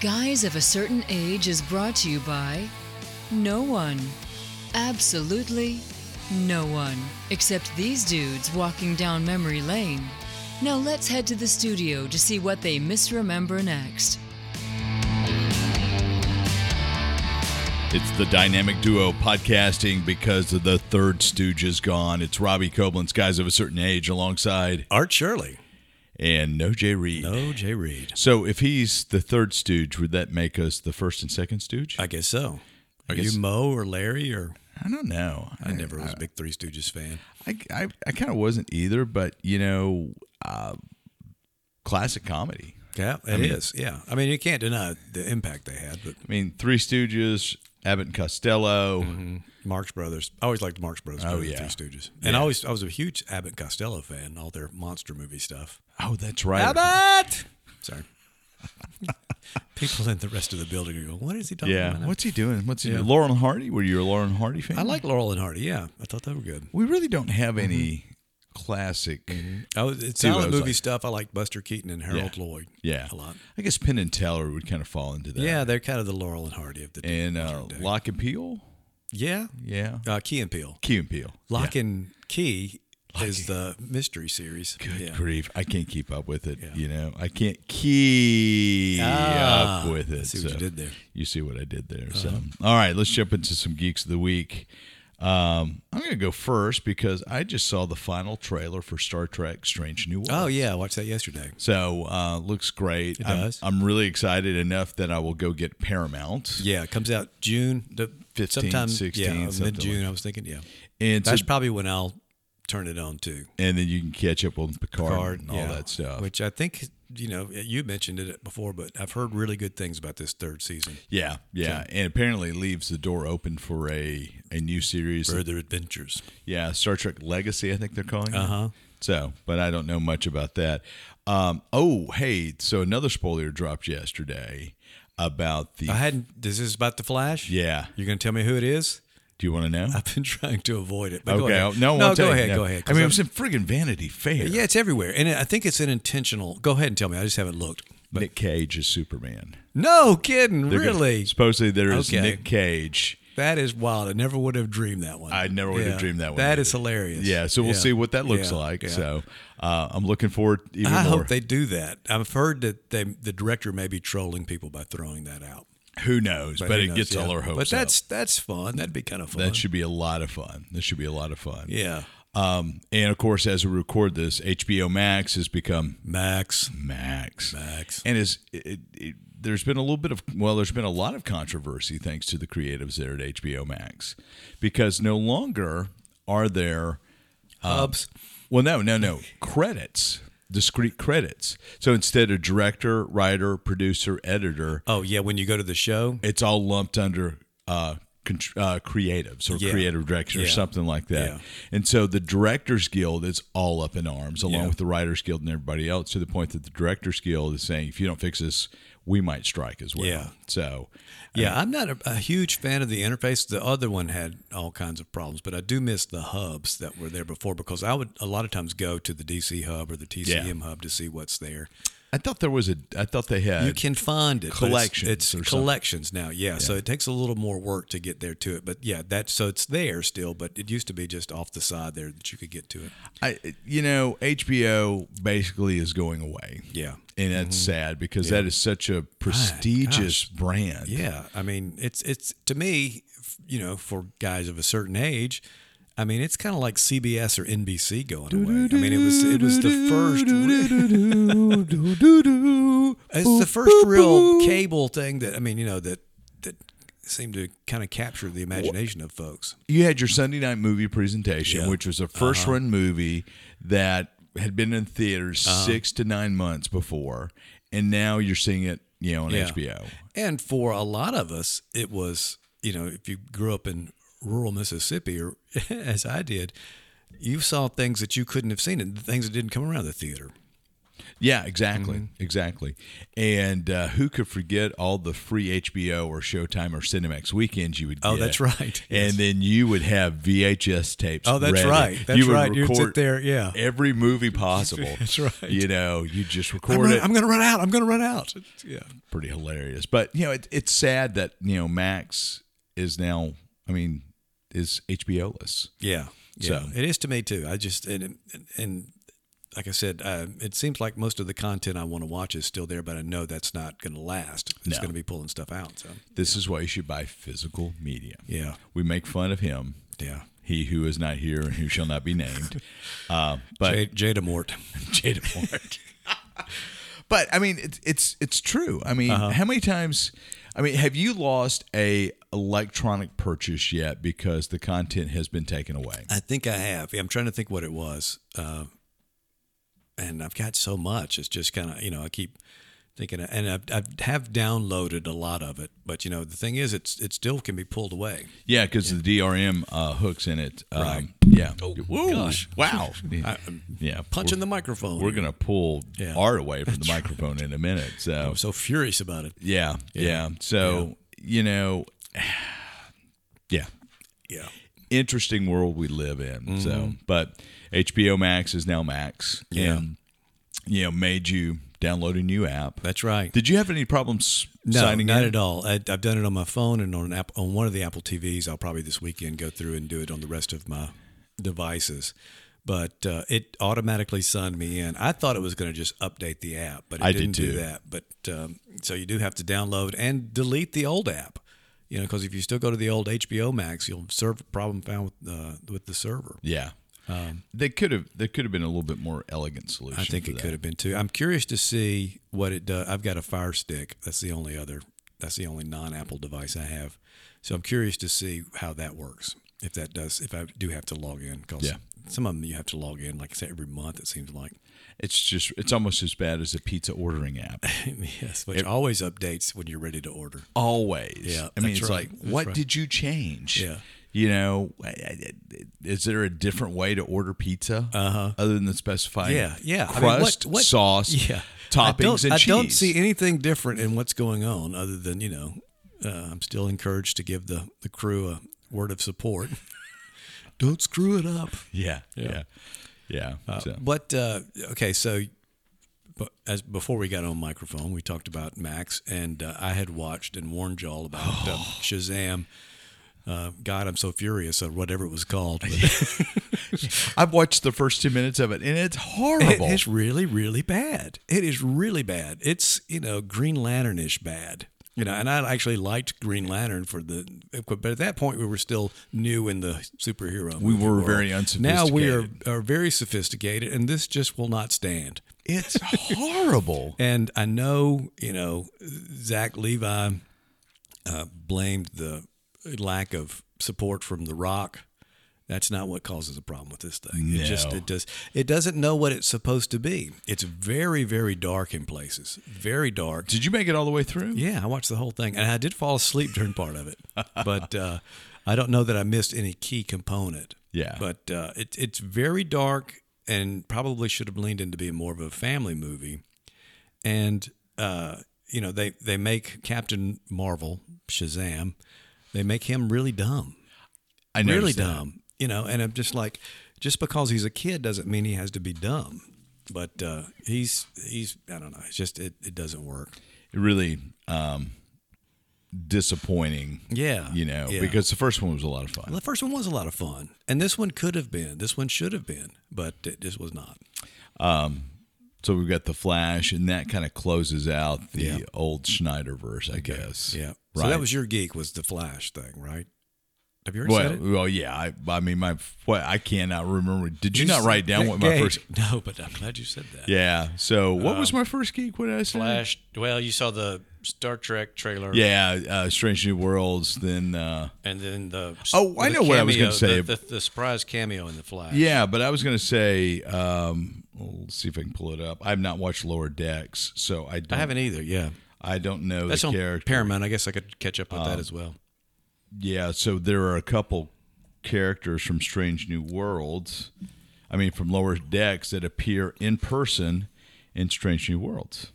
Guys of a Certain Age is brought to you by no one. Absolutely no one. Except these dudes walking down memory lane. Now let's head to the studio to see what they misremember next. It's the Dynamic Duo podcasting because of the third Stooge is gone. It's Robbie Coblen's Guys of a Certain Age alongside Art Shirley. And no Jay Reed. No Jay Reed. So if he's the third Stooge, would that make us the first and second Stooge? I guess so. Are you Mo or Larry or? I don't know. I never was a big Three Stooges fan. I kind of wasn't either, but, you know, classic comedy. Yeah, it is. Yeah. I mean, you can't deny the impact they had. But I mean, Three Stooges, Abbott and Costello. Mm-hmm. Marx Brothers. I always liked Marx Brothers. Oh, yeah. Three Stooges. And yeah. I was a huge Abbott and Costello fan, all their monster movie stuff. Oh, that's right. Abbott! Sorry. People in the rest of the building are going, what is he talking about? What's he doing? What's he doing? Laurel and Hardy? Were you a Laurel and Hardy fan? I like Laurel and Hardy, yeah. I thought they were good. We really don't have any classic. Mm-hmm. It's silent movie stuff. I like Buster Keaton and Harold Lloyd a lot. I guess Penn and Teller would kind of fall into that. Yeah, they're kind of the Laurel and Hardy of the day. And Locke and Peel? Yeah. Yeah. Key and Peele. Key and Peele. Locke and Key is the mystery series. Good grief. I can't keep up with it. Yeah. You know, I can't keep up with it. See what you did there. You see what I did there. Uh-huh. So, all right, let's jump into some Geeks of the Week. I'm going to go first because I just saw the final trailer for Star Trek: Strange New Worlds. Oh, yeah. I watched that yesterday. So, looks great. It does. I'm really excited enough that I will go get Paramount. Yeah, it comes out June 15th, sometime, 16th. Yeah, mid-June, I was thinking, And that's probably when I'll turn it on, too. And then you can catch up on Picard and all that stuff. Which I think, you know, you mentioned it before, but I've heard really good things about this third season. Yeah, yeah. So, and apparently it leaves the door open for a new series. Further adventures. Yeah, Star Trek Legacy, I think they're calling it. Uh-huh. So, but I don't know much about that. So another spoiler dropped yesterday about the... This is about The Flash? Yeah. You're going to tell me who it is? Do you want to know? I've been trying to avoid it. But okay. Go ahead. I mean, it was in friggin' Vanity Fair. Yeah, it's everywhere. And I think it's an intentional. Go ahead and tell me. I just haven't looked. But Nick Cage is Superman. No kidding. Really? Supposedly there is Nick Cage. That is wild. I never would have dreamed that one. I never would have dreamed that one. That is hilarious. Yeah, so we'll see what that looks like. Yeah. So I'm looking forward even more. I hope they do that. I've heard that the director may be trolling people by towing that out. Who knows? But it gets all our hopes up. But that's fun. That'd be kind of fun. That should be a lot of fun. Yeah. And, of course, as we record this, HBO Max has become... Max. And there's been a little bit of... Well, there's been a lot of controversy thanks to the creatives there at HBO Max because no longer are there... hubs? Well, no. Credits. Discrete credits. So instead of director, writer, producer, editor. Oh, yeah. When you go to the show, it's all lumped under creatives or creative direction or something like that. Yeah. And so the Director's Guild is all up in arms along with the Writer's Guild and everybody else to the point that the Director's Guild is saying, if you don't fix this, we might strike as well. Yeah. So, I'm not a huge fan of the interface. The other one had all kinds of problems, but I do miss the hubs that were there before because I would a lot of times go to the DC hub or the TCM hub to see what's there. I thought they had. You can find it. Collections. It's collections now. Yeah. So it takes a little more work to get there to it, but so it's there still, but it used to be just off the side there that you could get to it. HBO basically is going away. Yeah. And that's sad because that is such a prestigious brand. Yeah. I mean, it's to me, you know, for guys of a certain age, I mean, it's kind of like CBS or NBC going away. I mean, it was the first. It's the first real cable thing that that seemed to kind of capture the imagination of folks. You had your Sunday night movie presentation, which was a first-run movie that had been in theaters 6 to 9 months before, and now you're seeing it, you know, on HBO. And for a lot of us, it was, you know, if you grew up in rural Mississippi, or as I did, you saw things that you couldn't have seen and things that didn't come around the theater. Yeah, exactly. Mm-hmm. Exactly. And who could forget all the free HBO or Showtime or Cinemax weekends you would get? Oh, that's right. Yes. And then you would have VHS tapes. Oh, that's ready. Right. That's you right. You'd sit there, yeah. Every movie possible. That's right. You know, you just record it. I'm going to run out. I'm going to run out. It's, yeah. Pretty hilarious. But, you know, it's sad that, you know, Max is now, I mean, is HBO-less. Yeah. Yeah. So it is to me, too. I just, and like I said, it seems like most of the content I want to watch is still there, but I know that's not going to last. It's going to be pulling stuff out. So this is why you should buy physical media. Yeah. We make fun of him. Yeah. He who is not here and who shall not be named. But Jada Mort. Jada Mort. But, I mean, it's true. I mean, how many times... I mean, have you lost a electronic purchase yet because the content has been taken away? I think I have. I'm trying to think what it was. And I've got so much. It's just kind of, you know, I keep thinking. And I have downloaded a lot of it. But, you know, the thing is, it still can be pulled away. Yeah, because of the DRM hooks in it. Right. Yeah. Oh, whoa, gosh. Wow. Yeah. Punching the microphone. We're going to pull Art away from the microphone in a minute. So I'm so furious about it. Yeah. Yeah. So, you know, yeah. Yeah. Interesting world we live in. Mm-hmm. So, but HBO Max is now Max. Yeah. And, you know, made you download a new app. That's right. Did you have any problems signing in? No, not at all. I've done it on my phone and on an app on one of the Apple TVs. I'll probably this weekend go through and do it on the rest of my devices, but it automatically signed me in. I thought it was going to just update the app, but it didn't do that. But so you do have to download and delete the old app, you know, because if you still go to the old HBO Max, you'll serve a problem found with the server. Yeah. There could have been a little bit more elegant solution. I think it could have been too. I'm curious to see what it does. I've got a Fire Stick. That's the only non-Apple device I have. So I'm curious to see how that works. If I do have to log in, because some of them you have to log in, like I said, every month, it seems like. It's almost as bad as a pizza ordering app. Yes, which always updates when you're ready to order. Always. Yeah, I mean, it's right. Like, that's what did you change? Yeah. You know, is there a different way to order pizza other than the specified crust, I mean, what sauce, toppings, and cheese? I don't see anything different in what's going on other than, you know, I'm still encouraged to give the crew a word of support. Don't screw it up. Yeah. So. But okay, so but as before we got on microphone, we talked about Max, and I had watched and warned y'all about Shazam. God, I'm so furious or whatever it was called. I've watched the first 2 minutes of it, and it's horrible. It's really, really bad. It is really bad. It's, you know, Green Lantern-ish bad. You know, and I actually liked Green Lantern but at that point we were still new in the superhero. We were very unsophisticated. Now we are very sophisticated, and this just will not stand. It's horrible. And I know, you know, Zach Levi blamed the lack of support from The Rock. That's not what causes a problem with this thing. No. It doesn't know what it's supposed to be. It's very, very dark in places. Very dark. Did you make it all the way through? Yeah, I watched the whole thing, and I did fall asleep during part of it. But I don't know that I missed any key component. Yeah. But it's very dark, and probably should have leaned into being more of a family movie. And you know, they make Captain Marvel, Shazam. They make him really dumb. I know. Really dumb. That. You know, and I'm just like, just because he's a kid doesn't mean he has to be dumb. But he's I don't know. It's just it doesn't work. It really disappointing. Yeah, you know, because the first one was a lot of fun. Well, the first one was a lot of fun, and this one could have been. This one should have been, but it just was not. So we've got The Flash, and that kind of closes out the old Snyderverse, I guess. Yeah. Right. So that was your geek, was The Flash thing, right? Have you ever said it? Well, yeah. I mean, I cannot remember. Did you not write down Nick what my Cage. First... No, but I'm glad you said that. Yeah. So what was my first geek? What did I say? Flash. Well, you saw the Star Trek trailer. Yeah. Strange New Worlds. Then... and then the... Oh, I know what I was going to say. The surprise cameo in The Flash. Yeah, but I was going to say... let's see if I can pull it up. I've not watched Lower Decks, so I don't... I haven't either, yeah. I don't know the character. That's on Paramount. I guess I could catch up with that as well. Yeah, so there are a couple characters from Strange New Worlds, I mean from Lower Decks, that appear in person in Strange New Worlds.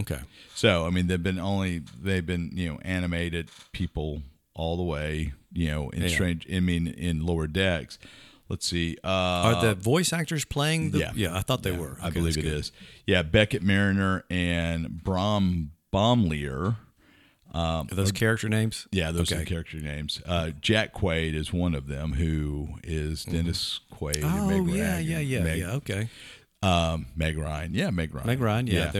Okay. So, I mean, they've been, you know, animated people all the way, you know, in Strange, I mean, in Lower Decks. Let's see. Are the voice actors playing? Yeah, I thought they were. Okay, I believe it is. Yeah, Beckett Mariner and Brom Bomlier. Are those character names? Yeah, those are the character names. Jack Quaid is one of them, who is Dennis Quaid. Oh, and Meg Ryan. Okay. Meg Ryan. Yeah, Meg Ryan. Meg Ryan, yeah.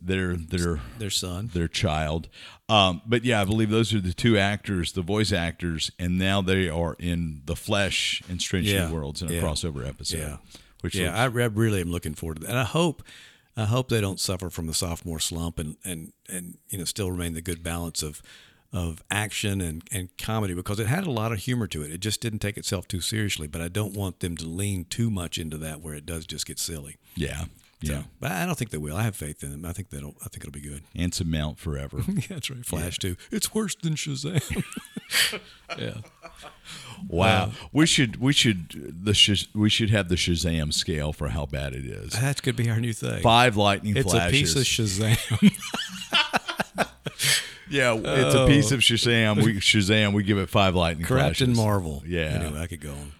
Their son, their child, but yeah, I believe those are the two actors, the voice actors, and now they are in The Flash and Strange New Worlds in a crossover episode. Yeah, I really am looking forward to that, and I hope they don't suffer from the sophomore slump, and you know, still remain the good balance of action and comedy, because it had a lot of humor to it. It just didn't take itself too seriously, but I don't want them to lean too much into that where it does just get silly. Yeah. So, yeah, but I don't think they will. I have faith in them. I think it'll be good. And some Mount Forever. Yeah, that's right. Flash too. It's worse than Shazam. Yeah. Wow. We should have the Shazam scale for how bad it is. That could be our new thing. 5 lightning flashes. It's a piece of Shazam. Yeah, it's a piece of Shazam. We give it 5 lightning flashes. Captain Marvel. Yeah. Anyway, I could go on.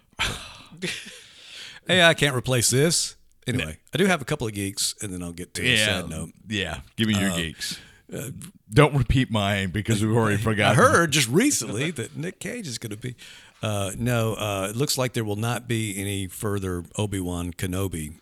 Hey, I can't replace this. Anyway, I do have a couple of geeks, and then I'll get to a sad note. Yeah, give me your geeks. Don't repeat mine, because we've already forgotten. I heard just recently that Nick Cage is going to be... it looks like there will not be any further Obi-Wan Kenobi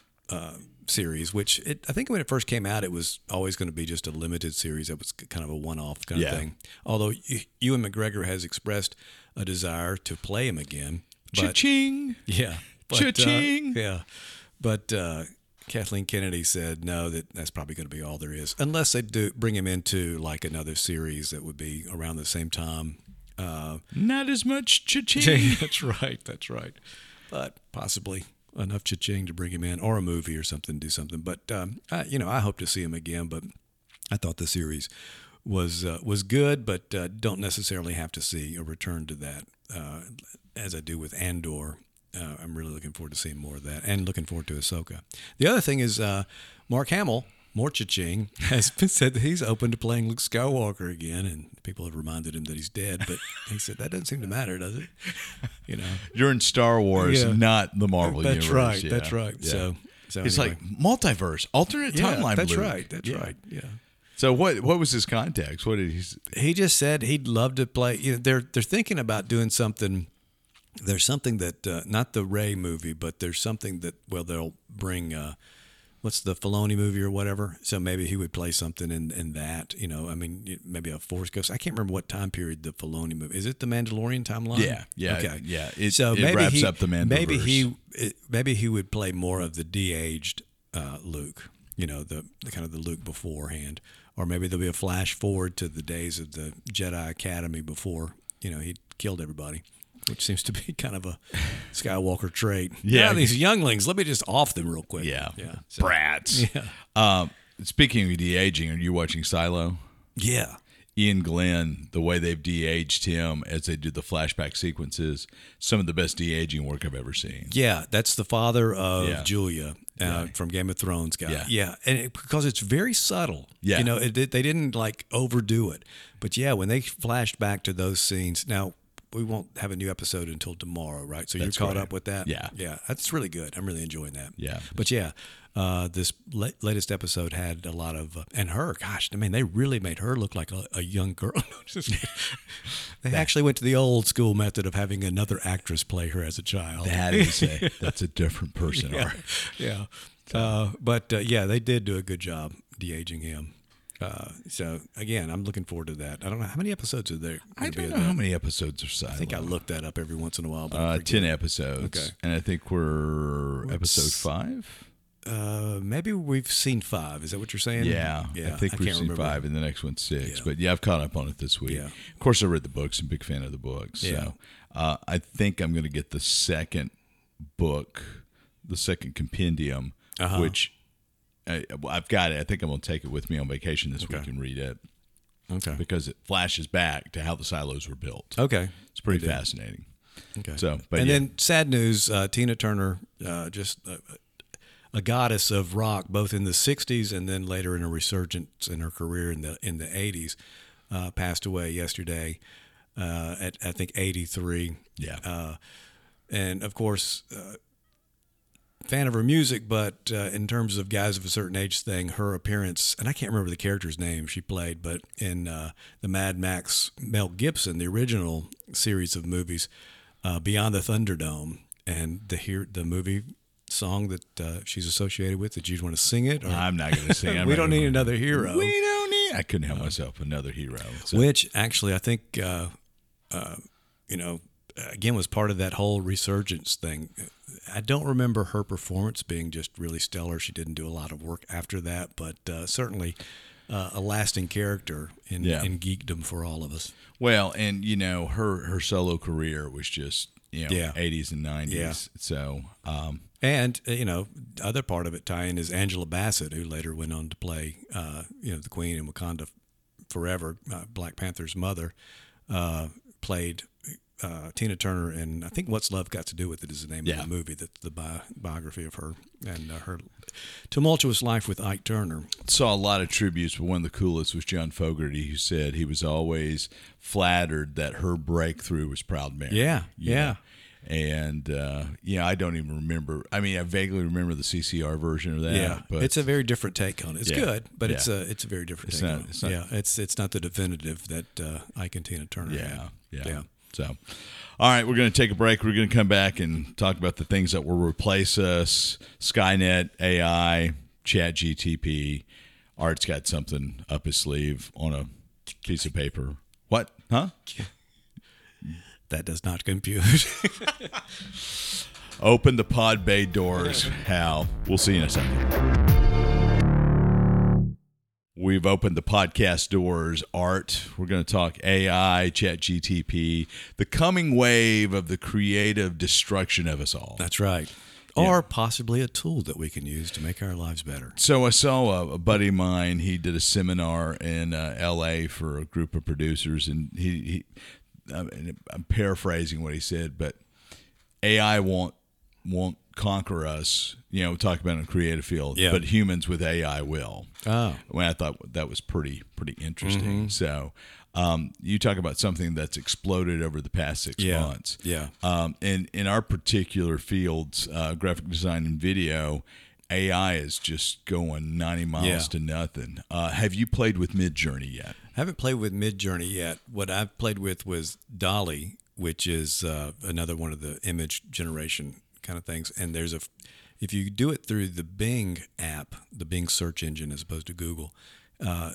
series, which I think when it first came out, it was always going to be just a limited series. It was kind of a one-off kind of thing. Although Ewan McGregor has expressed a desire to play him again. But, cha-ching! Yeah. But, cha-ching! Yeah. But Kathleen Kennedy said no, that's probably going to be all there is, unless they do bring him into like another series that would be around the same time. Not as much cha-ching. That's right. But possibly enough cha-ching to bring him in, or a movie or something, do something. But I hope to see him again. But I thought the series was good, but don't necessarily have to see a return to that as I do with Andor. I'm really looking forward to seeing more of that, and looking forward to Ahsoka. The other thing is Mark Hamill, more cha-ching, has been said that he's open to playing Luke Skywalker again, and people have reminded him that he's dead, but he said, that doesn't seem to matter, does it? You know, you're in Star Wars, not the Marvel universe. Right, yeah. That's right, that's right. So it's anyway, like multiverse, alternate timeline. That's Luke. Right, that's right, yeah. So what was his context? What did he say? He just said he'd love to play, you know, they're thinking about doing something. There's something that, not the Rey movie, but there's something that, well, they'll bring, what's the Filoni movie or whatever? So maybe he would play something in that, you know, I mean, maybe a Force Ghost. I can't remember what time period the Filoni movie, is it the Mandalorian timeline? Yeah. Yeah. Okay. Yeah. It wraps up the Mandalorian. Maybe he would play more of the de-aged, Luke, you know, the kind of the Luke beforehand, or maybe there'll be a flash forward to the days of the Jedi Academy before, you know, he killed everybody. Which seems to be kind of a Skywalker trait. Yeah, these younglings. Let me just off them real quick. Yeah. So, brats. Yeah. Speaking of de-aging, are you watching Silo? Yeah. Ian Glenn, the way they've de-aged him as they do the flashback sequences, some of the best de-aging work I've ever seen. Yeah, that's the father of Julia from Game of Thrones guy. Yeah. And because it's very subtle. Yeah. You know, they didn't like overdo it. But yeah, when they flashed back to those scenes, now... We won't have a new episode until tomorrow, right? So you're caught up with that? Yeah. Yeah, that's really good. I'm really enjoying that. Yeah. But this latest episode had a lot of, and her, gosh, I mean, they really made her look like a young girl. They actually went to the old school method of having another actress play her as a child. That is say, that's a different person. Yeah. Yeah. They did do a good job de-aging him. So again, I'm looking forward to that. I don't know how many episodes are there. I don't know how many episodes are Silo. I think I look that up every once in a while. But 10 episodes. Okay. And I think we're episode 5. Maybe we've seen 5. Is that what you're saying? Yeah. I think we've seen 5 and the next one's 6, but I've caught up on it this week. Yeah. Of course I read the books. I'm a big fan of the books. Yeah. So, I think I'm going to get the second book, the second compendium, which I've got it. I think I'm going to take it with me on vacation this week and read it. Okay. Because it flashes back to how the silos were built. Okay. It's pretty fascinating. Okay. So, but then sad news, Tina Turner, just a goddess of rock, both in the 60s and then later in a resurgence in her career in the 80s, passed away yesterday at, I think, 83. Yeah. And, of course, fan of her music, but in terms of guys of a certain age thing, her appearance, and I can't remember the character's name she played, but in the Mad Max Mel Gibson, the original series of movies, Beyond the Thunderdome, and the movie song that she's associated with, did you want to sing it? Or? I'm not going to sing it. We don't need another hero. We don't need... I couldn't help myself, another hero. So. Which, actually, I think, again, was part of that whole resurgence thing. I don't remember her performance being just really stellar. She didn't do a lot of work after that, but certainly a lasting character in geekdom for all of us. Well, and, her solo career was just, 80s and 90s. Yeah. So, and, the other part of it tie-in is Angela Bassett, who later went on to play, the Queen in Wakanda Forever, Black Panther's mother, played... Tina Turner, and I think What's Love Got to Do with It is the name of the movie, that's the biography of her and her tumultuous life with Ike Turner. Saw a lot of tributes, but one of the coolest was John Fogerty, who said he was always flattered that her breakthrough was Proud Mary. Yeah. And, I don't even remember. I mean, I vaguely remember the CCR version of that. Yeah, but it's a very different take on it. It's good, but it's a very different take on it. It's not the definitive that Ike and Tina Turner had. Yeah. So, all right, we're going to take a break. We're going to come back and talk about the things that will replace us: Skynet, AI, ChatGPT. Art's got something up his sleeve on a piece of paper. What? Huh? That does not compute. Open the pod bay doors, Hal. We'll see you in a second. We've opened the podcast doors, Art. We're going to talk AI, ChatGPT, the coming wave of the creative destruction of us all. That's right. Or possibly a tool that we can use to make our lives better. So I saw a buddy of mine, he did a seminar in L.A. for a group of producers, and I'm paraphrasing what he said, but AI won't conquer us, we talk about in the creative field, but humans with AI will. Oh. When I thought that was pretty interesting. Mm-hmm. So you talk about something that's exploded over the past 6 months. Yeah. And in our particular fields, graphic design and video, AI is just going 90 miles to nothing. Have you played with Midjourney yet? I haven't played with Midjourney yet. What I've played with was DALL-E, which is another one of the image generation kind of things, and there's if you do it through the Bing app, the Bing search engine as opposed to Google,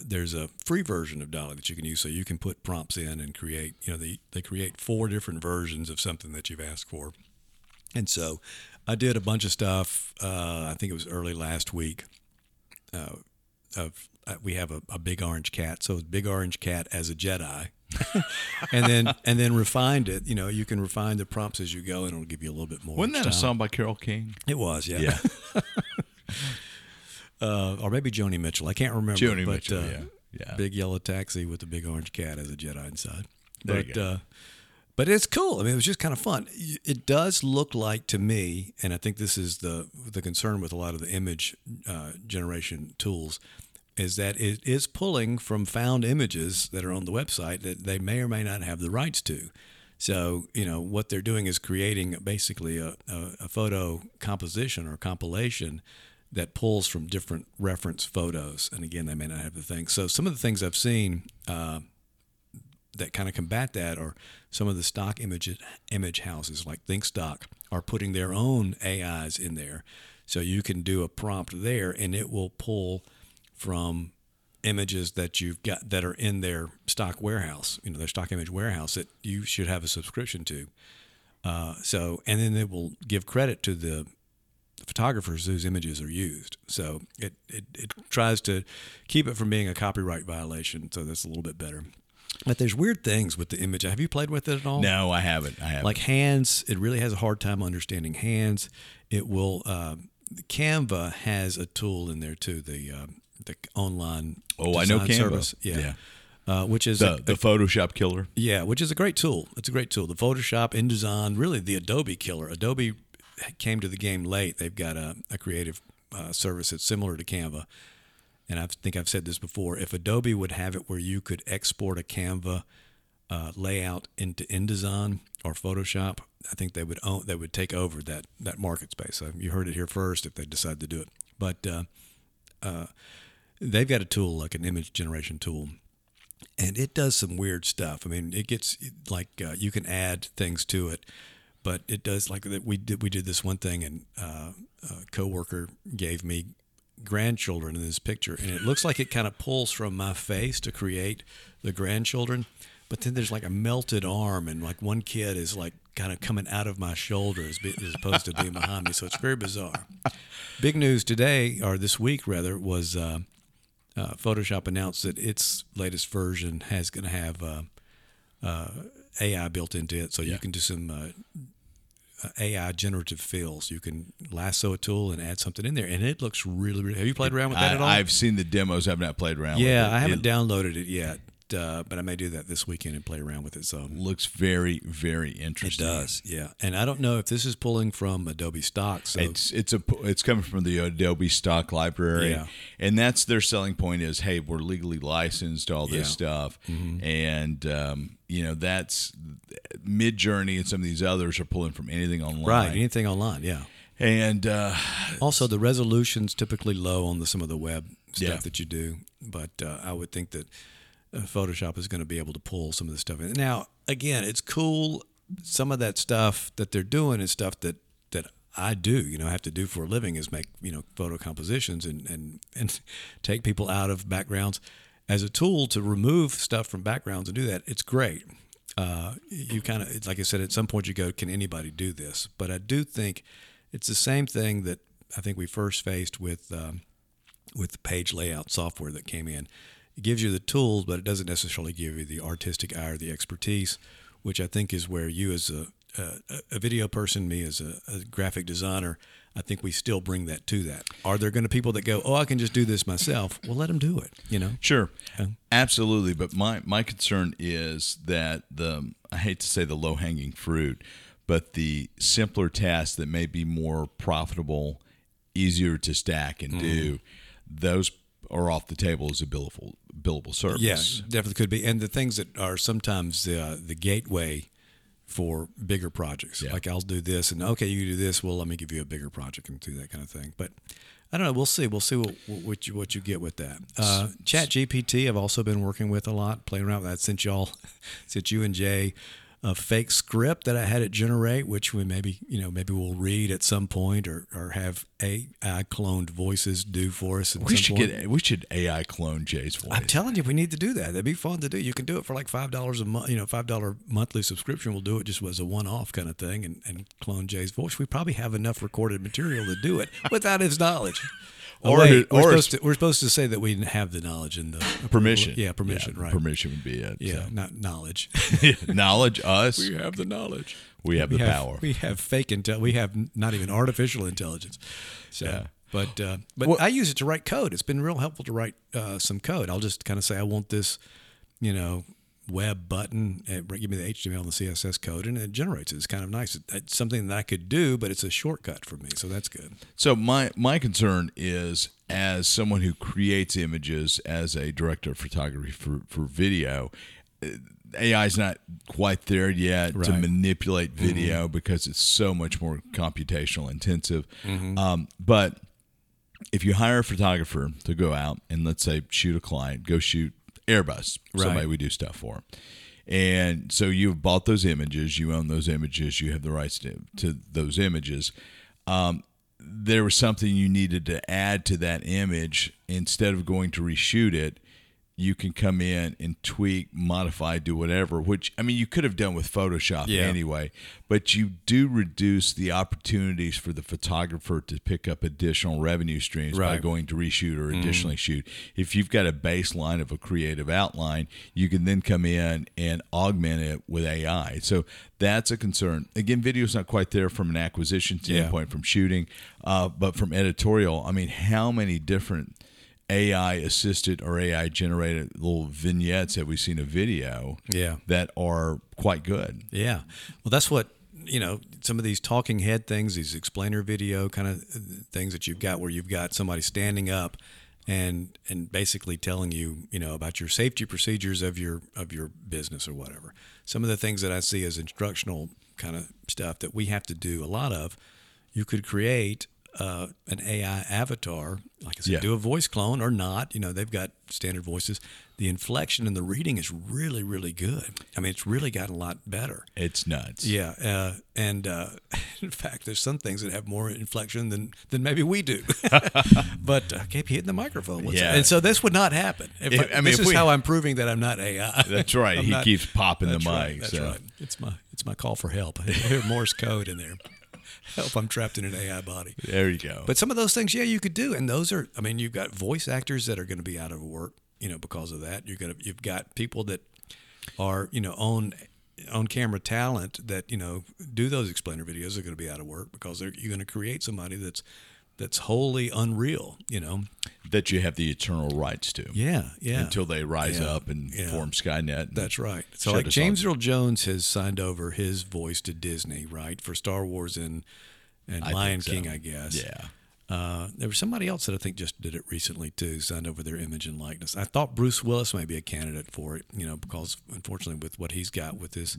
there's a free version of DALL-E that you can use, so you can put prompts in and create, they create 4 different versions of something that you've asked for. And so I did a bunch of stuff, I think it was early last week, we have a big orange cat, so it's Big Orange Cat as a Jedi. and then refined it. You can refine the prompts as you go, and it'll give you a little bit more. Wasn't that a song by Carole King? It was, yeah. Or maybe Joni Mitchell. I can't remember. Joni Mitchell, yeah. Big yellow taxi with the big orange cat as a Jedi inside. But but it's cool. I mean, it was just kind of fun. It does look like to me, and I think this is the concern with a lot of the image generation tools, is that it is pulling from found images that are on the website that they may or may not have the rights to. So, what they're doing is creating basically a photo composition or compilation that pulls from different reference photos. And again, they may not have the thing. So some of the things I've seen that kind of combat that are some of the stock image houses like ThinkStock are putting their own AIs in there. So you can do a prompt there and it will pull from images that you've got that are in their stock warehouse, their stock image warehouse that you should have a subscription to. And then they will give credit to the photographers whose images are used. So it tries to keep it from being a copyright violation. So that's a little bit better. But there's weird things with the image. Have you played with it at all? No, I haven't. Like hands, it really has a hard time understanding hands. It will, Canva has a tool in there too, the online design service. Yeah. Which is the Photoshop killer. Yeah, which is a great tool. It's a great tool. The Photoshop, InDesign, really the Adobe killer. Adobe came to the game late. They've got a creative service that's similar to Canva. And I think I've said this before, if Adobe would have it where you could export a Canva layout into InDesign or Photoshop, I think they would take over that market space. So you heard it here first if they decide to do it. But they've got a tool, like an image generation tool, and it does some weird stuff. I mean, it gets like you can add things to it, but it does like that. We did this one thing, and a coworker gave me grandchildren in this picture, and it looks like it kind of pulls from my face to create the grandchildren. But then there's like a melted arm, and like one kid is like kind of coming out of my shoulder as opposed to being behind me. So it's very bizarre. Big news today, or this week rather, was Photoshop announced that its latest version has going to have AI built into it. So you can do some AI generative fills. You can lasso a tool and add something in there, and it looks really, really. Have you played around with that at all? I've seen the demos. I've not played around with it. Yeah, I haven't downloaded it yet. But I may do that this weekend and play around with it. So looks very, very interesting. It does, yeah. And I don't know if this is pulling from Adobe Stock. So it's coming from the Adobe Stock library, and that's their selling point is, hey, we're legally licensed to all this stuff, and that's Midjourney and some of these others are pulling from anything online, right? Anything online, yeah. And also the resolution's typically low on some of the web stuff that you do, but I would think that Photoshop is going to be able to pull some of this stuff in. Now, again, it's cool. Some of that stuff that they're doing is stuff that I do, I have to do for a living is make, photo compositions and take people out of backgrounds as a tool to remove stuff from backgrounds and do that. It's great. You kind of, like I said, at some point you go, can anybody do this? But I do think it's the same thing that I think we first faced with the page layout software that came in. It gives you the tools, but it doesn't necessarily give you the artistic eye or the expertise, which I think is where you as a video person, me as a graphic designer, I think we still bring that to that. Are there going to be people that go, oh, I can just do this myself? Well, let them do it, Sure, absolutely. But my concern is that I hate to say the low-hanging fruit, but the simpler tasks that may be more profitable, easier to stack and do, those are off the table as a billable service. Yes, yeah, definitely could be. And the things that are sometimes the gateway for bigger projects, like I'll do this, and okay, you do this. Well, let me give you a bigger project and do that kind of thing. But I don't know. We'll see. We'll see what you get with that. ChatGPT, I've also been working with a lot, playing around with that. Since you and Jay, a fake script that I had it generate, which we maybe we'll read at some point, or have AI cloned voices do for us. We should AI clone Jay's voice. I'm telling you, we need to do that. That'd be fun to do. You can do it for like $5 a month, $5 monthly subscription. We'll do it just as a one-off kind of thing, and clone Jay's voice. We probably have enough recorded material to do it without his knowledge. We're supposed to say that we didn't have the knowledge and the permission. Permission, right. Permission would be it. Yeah, so. Not knowledge. Knowledge, us. We have the knowledge. We have the power. We have fake intelligence. We have not even artificial intelligence. So, yeah. But I use it to write code. It's been real helpful to write some code. I'll just kind of say, I want this, web button, and give me the HTML and the CSS code, and it generates it. It's kind of nice. It's something that I could do, but it's a shortcut for me, so that's good. So my concern is, as someone who creates images, as a director of photography for video, AI is not quite there yet to manipulate video because it's so much more computational intensive. But if you hire a photographer to go out and, let's say, shoot a client, go shoot Airbus, somebody we do stuff for. And so you've bought those images, you own those images, you have the rights to those images. There was something you needed to add to that image. Instead of going to reshoot it, you can come in and tweak, modify, do whatever, which, I mean, you could have done with Photoshop anyway, but you do reduce the opportunities for the photographer to pick up additional revenue streams by going to reshoot or additionally shoot. If you've got a baseline of a creative outline, you can then come in and augment it with AI. So that's a concern. Again, video's not quite there from an acquisition standpoint, from shooting, but from editorial, I mean, how many different AI-assisted or AI-generated little vignettes that we've seen a video that are quite good. Yeah. Well, that's what you know, some of these talking head things, these explainer video kind of things that you've got where you've got somebody standing up and basically telling you, you know, about your safety procedures of your business or whatever. Some of the things that I see as instructional kind of stuff that we have to do a lot of, you could create an AI avatar, like I said, do a voice clone or not. You know, they've got standard voices. The inflection and the reading is really, really good. I mean, it's really gotten a lot better. It's nuts. Yeah. And in fact, there's some things that have more inflection than maybe we do. But I keep hitting the microphone. And so this would not happen. This is how I'm proving that I'm not AI. That's right. He keeps popping the mic. That's right. It's my call for help. I hear Morse code in there. Help, I'm trapped in an AI body. There you go. But some of those things, you could do. And those are, I mean, you've got voice actors that are going to be out of work, you know, because of that. You've got people that are, you know, on camera talent that, you know, do those explainer videos are going to be out of work because you're going to create somebody that's wholly unreal, you know. That you have the eternal rights to. Yeah. Until they rise up and form Skynet. That's right. So like James Earl Jones has signed over his voice to Disney, right, for Star Wars and Lion King, I guess. Yeah. There was somebody else that I think just did it recently, too, signed over their image and likeness. I thought Bruce Willis may be a candidate for it, you know, because, unfortunately, with what he's got with his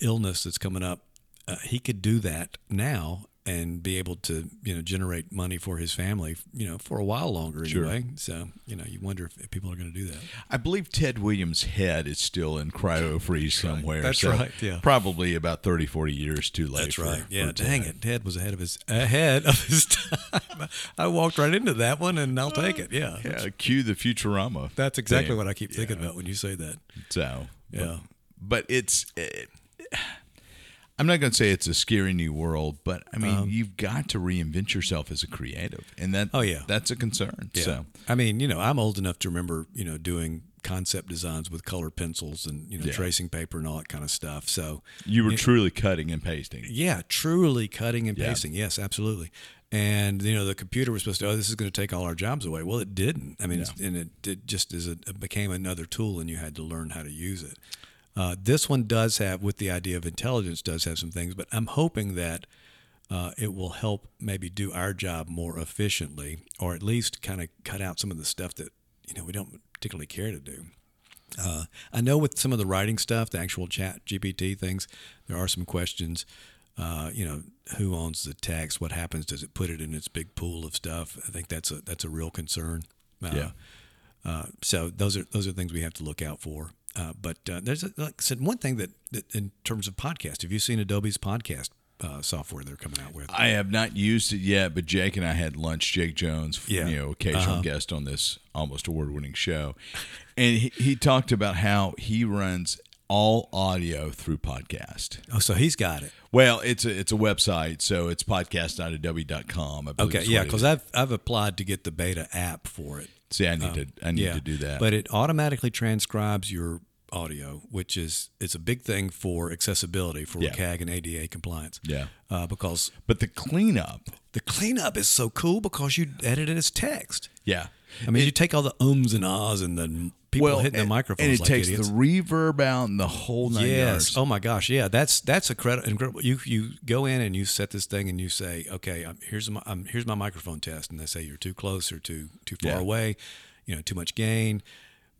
illness that's coming up, he could do that now and be able to, you know, generate money for his family, you know, for a while longer anyway. Sure. So, you know, you wonder if people are going to do that. I believe Ted Williams' head is still in cryo freeze somewhere. That's right. Yeah. Probably about 30, 40 years too late. That's right. For dang it. Ted was ahead of his time. I walked right into that one and I'll take it. Yeah. Yeah. Cue the Futurama. That's exactly what I keep thinking about when you say that. So, yeah. But it's. I'm not going to say it's a scary new world, but I mean, you've got to reinvent yourself as a creative, and that that's a concern. Yeah. So, I mean, you know, I'm old enough to remember, you know, doing concept designs with color pencils and, you know, tracing paper and all that kind of stuff. So you were truly cutting and pasting. Yeah, truly cutting and pasting. Yes, absolutely. And, you know, the computer was supposed to, this is going to take all our jobs away. Well, it didn't. I mean, and it just is it became another tool, and you had to learn how to use it. This one does have, with the idea of intelligence, does have some things, but I'm hoping that it will help maybe do our job more efficiently, or at least kind of cut out some of the stuff that, you know, we don't particularly care to do. I know with some of the writing stuff, the actual ChatGPT things, there are some questions, you know, who owns the text, what happens, does it put it in its big pool of stuff? I think that's a real concern. So those are things we have to look out for. But there's, like I said, one thing that in terms of podcast, have you seen Adobe's podcast software they're coming out with? I have not used it yet, but Jake and I had lunch. Jake Jones, you know, occasional guest on this almost award-winning show. And he talked about how he runs all audio through podcast. Oh, so he's got it. Well, it's a website, so it's podcast.adobe.com. Okay, yeah, because I've applied to get the beta app for it. See, I need to do that. But it automatically transcribes your audio, which is it's a big thing for accessibility for CAG and ADA compliance. Yeah. But the cleanup is so cool because you edit it as text. Yeah. I mean, you take all the ums and ahs and the people hitting the microphones, and it like takes idiots. The reverb out and the whole nine yards. Oh my gosh, yeah, that's incredible. You go in and you set this thing and you say, okay, here's my microphone test, and they say you're too close or too far away, you know, too much gain,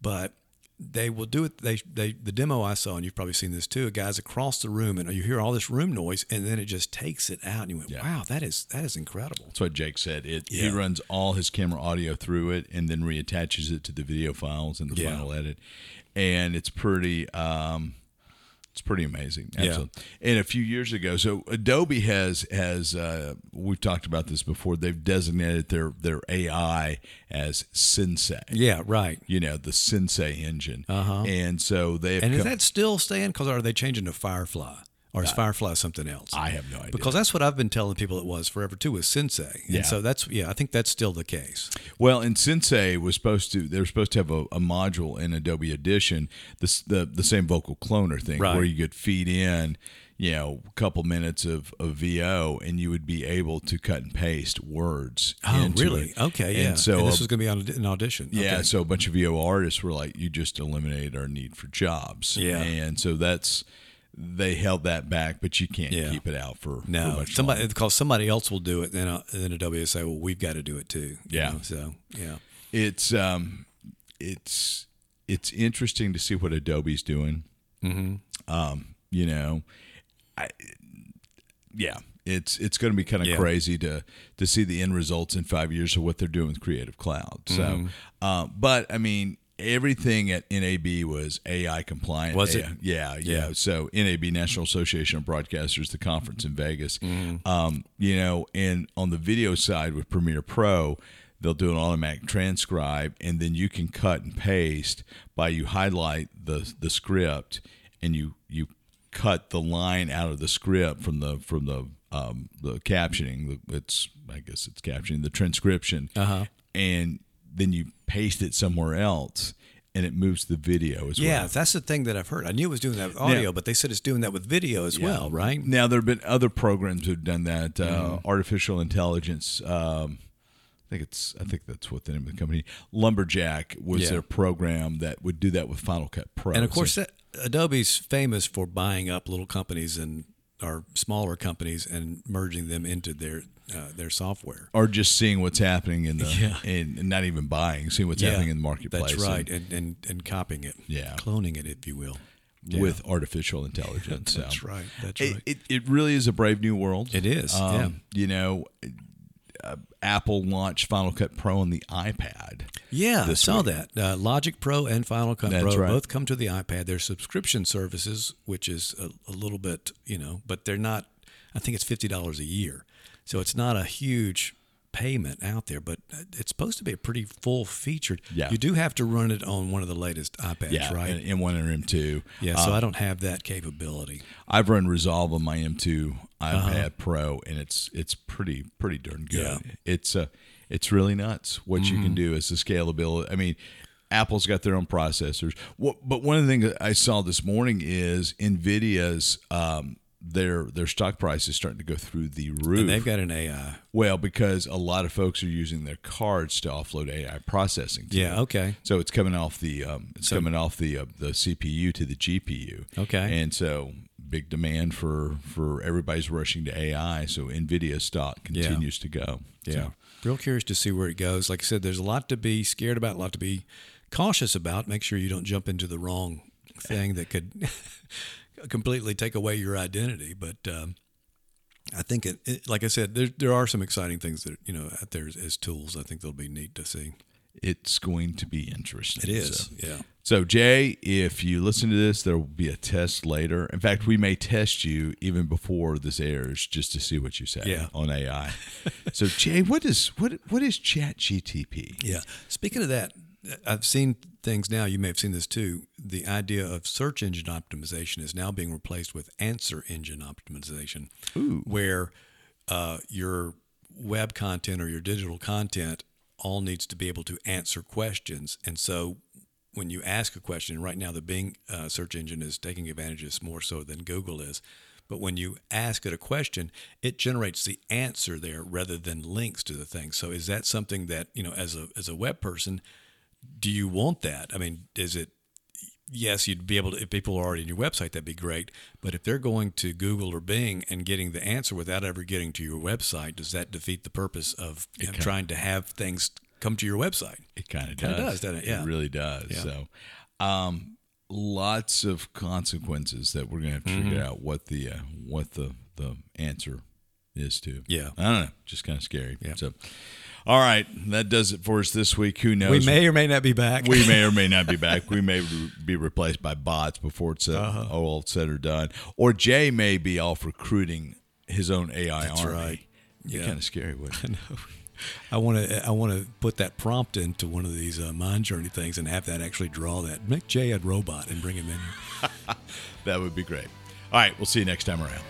but they will do it. The demo I saw, and you've probably seen this too. A guy's across the room, and you hear all this room noise, and then it just takes it out. And you went, "Wow, that is incredible." That's what Jake said. He runs all his camera audio through it, and then reattaches it to the video files in the final edit, and it's pretty. It's pretty amazing. Absolutely. Yeah. And a few years ago, so Adobe has we've talked about this before. They've designated their AI as Sensei. Yeah, right. You know, the Sensei engine. Uh-huh. And so is that still staying? Because are they changing to Firefly? Or is Firefly something else? I have no idea. Because that's what I've been telling people it was forever, too, was Sensei. And so that's, I think that's still the case. Well, and Sensei was they were supposed to have a module in Adobe Audition, the same vocal cloner thing, where you could feed in, you know, a couple minutes of VO, and you would be able to cut and paste words. Oh, really? It. Okay, yeah. And so and this was going to be on an audition. Yeah, okay. So a bunch of VO artists were like, you just eliminated our need for jobs. Yeah. And so that's... they held that back, but you can't keep it out for much longer. Because somebody else will do it, then a WSA, well, we've got to do it too. Yeah. You know, so yeah, it's interesting to see what Adobe's doing. Mm-hmm. It's going to be kind of crazy to see the end results in 5 years of what they're doing with Creative Cloud. So, but I mean, everything at NAB was AI compliant. Was it? Yeah. So NAB, National Association of Broadcasters, the conference in Vegas. Mm-hmm. And on the video side with Premiere Pro, they'll do an automatic transcribe, and then you can cut and paste by you highlight the script, and you cut the line out of the script from the captioning. I guess it's captioning, the transcription, and then you paste it somewhere else, and it moves the video as well. Yeah, that's the thing that I've heard. I knew it was doing that with audio, but they said it's doing that with video as well, right? Now, there have been other programs who've done that. Artificial intelligence, I think that's what the name of the company. Lumberjack was their program that would do that with Final Cut Pro. And of course, Adobe's famous for buying up little companies or smaller companies and merging them into their software, or just seeing what's happening in the and not even buying, seeing what's happening in the marketplace. That's right, and copying it, cloning it, if you will, with artificial intelligence. That's right. It really is a brave new world. It is. Apple launched Final Cut Pro on the iPad. Yeah, I saw that. Logic Pro and Final Cut Pro both come to the iPad. They're subscription services, which is a little bit, but they're not, I think it's $50 a year. So it's not a huge payment out there, but it's supposed to be a pretty full-featured. Yeah. You do have to run it on one of the latest iPads, right? Yeah, M1 or M2. Yeah, so I don't have that capability. I've run Resolve on my M2 iPad Pro, and it's pretty darn good. Yeah. It's really nuts what you can do as the scalability. I mean, Apple's got their own processors. But one of the things I saw this morning is NVIDIA's their stock price is starting to go through the roof. And they've got an AI. Well, because a lot of folks are using their cards to offload AI processing. Okay. So it's coming off the CPU to the GPU. Okay. And so big demand for everybody's rushing to AI. So NVIDIA stock continues to go. Yeah. So, real curious to see where it goes. Like I said, there's a lot to be scared about, a lot to be cautious about. Make sure you don't jump into the wrong thing that could completely take away your identity, but I think it like I said, there are some exciting things that out there as tools. I think they'll be neat to see. It's going to be interesting. It is, So Jay, if you listen to this, there will be a test later. In fact, we may test you even before this airs, just to see what you say on AI. So Jay, what is ChatGPT? Yeah. Speaking of that, I've seen things now, you may have seen this too, the idea of search engine optimization is now being replaced with answer engine optimization, where your web content or your digital content all needs to be able to answer questions. And so when you ask a question, right now the Bing search engine is taking advantage of this more so than Google is. But when you ask it a question, it generates the answer there rather than links to the thing. So is that something that, as a web person, do you want that? I mean, is it, yes, you'd be able to, if people are already on your website, that'd be great. But if they're going to Google or Bing and getting the answer without ever getting to your website, does that defeat the purpose of trying to have things come to your website? It kind of does, doesn't it? Yeah. It really does. Yeah. So, lots of consequences that we're going to have to figure out what the answer is to. Yeah. I don't know. Just kind of scary. Yeah. So, all right, that does it for us this week. Who knows? We may or may not be back. We may or may not be back. We may be replaced by bots before it's all said or done. Or Jay may be off recruiting his own AI army. Right. Yeah. Kind of scary, wouldn't it? I know. I want to put that prompt into one of these Mind Journey things and have that actually draw that. Make Jay a robot and bring him in. That would be great. All right, we'll see you next time around.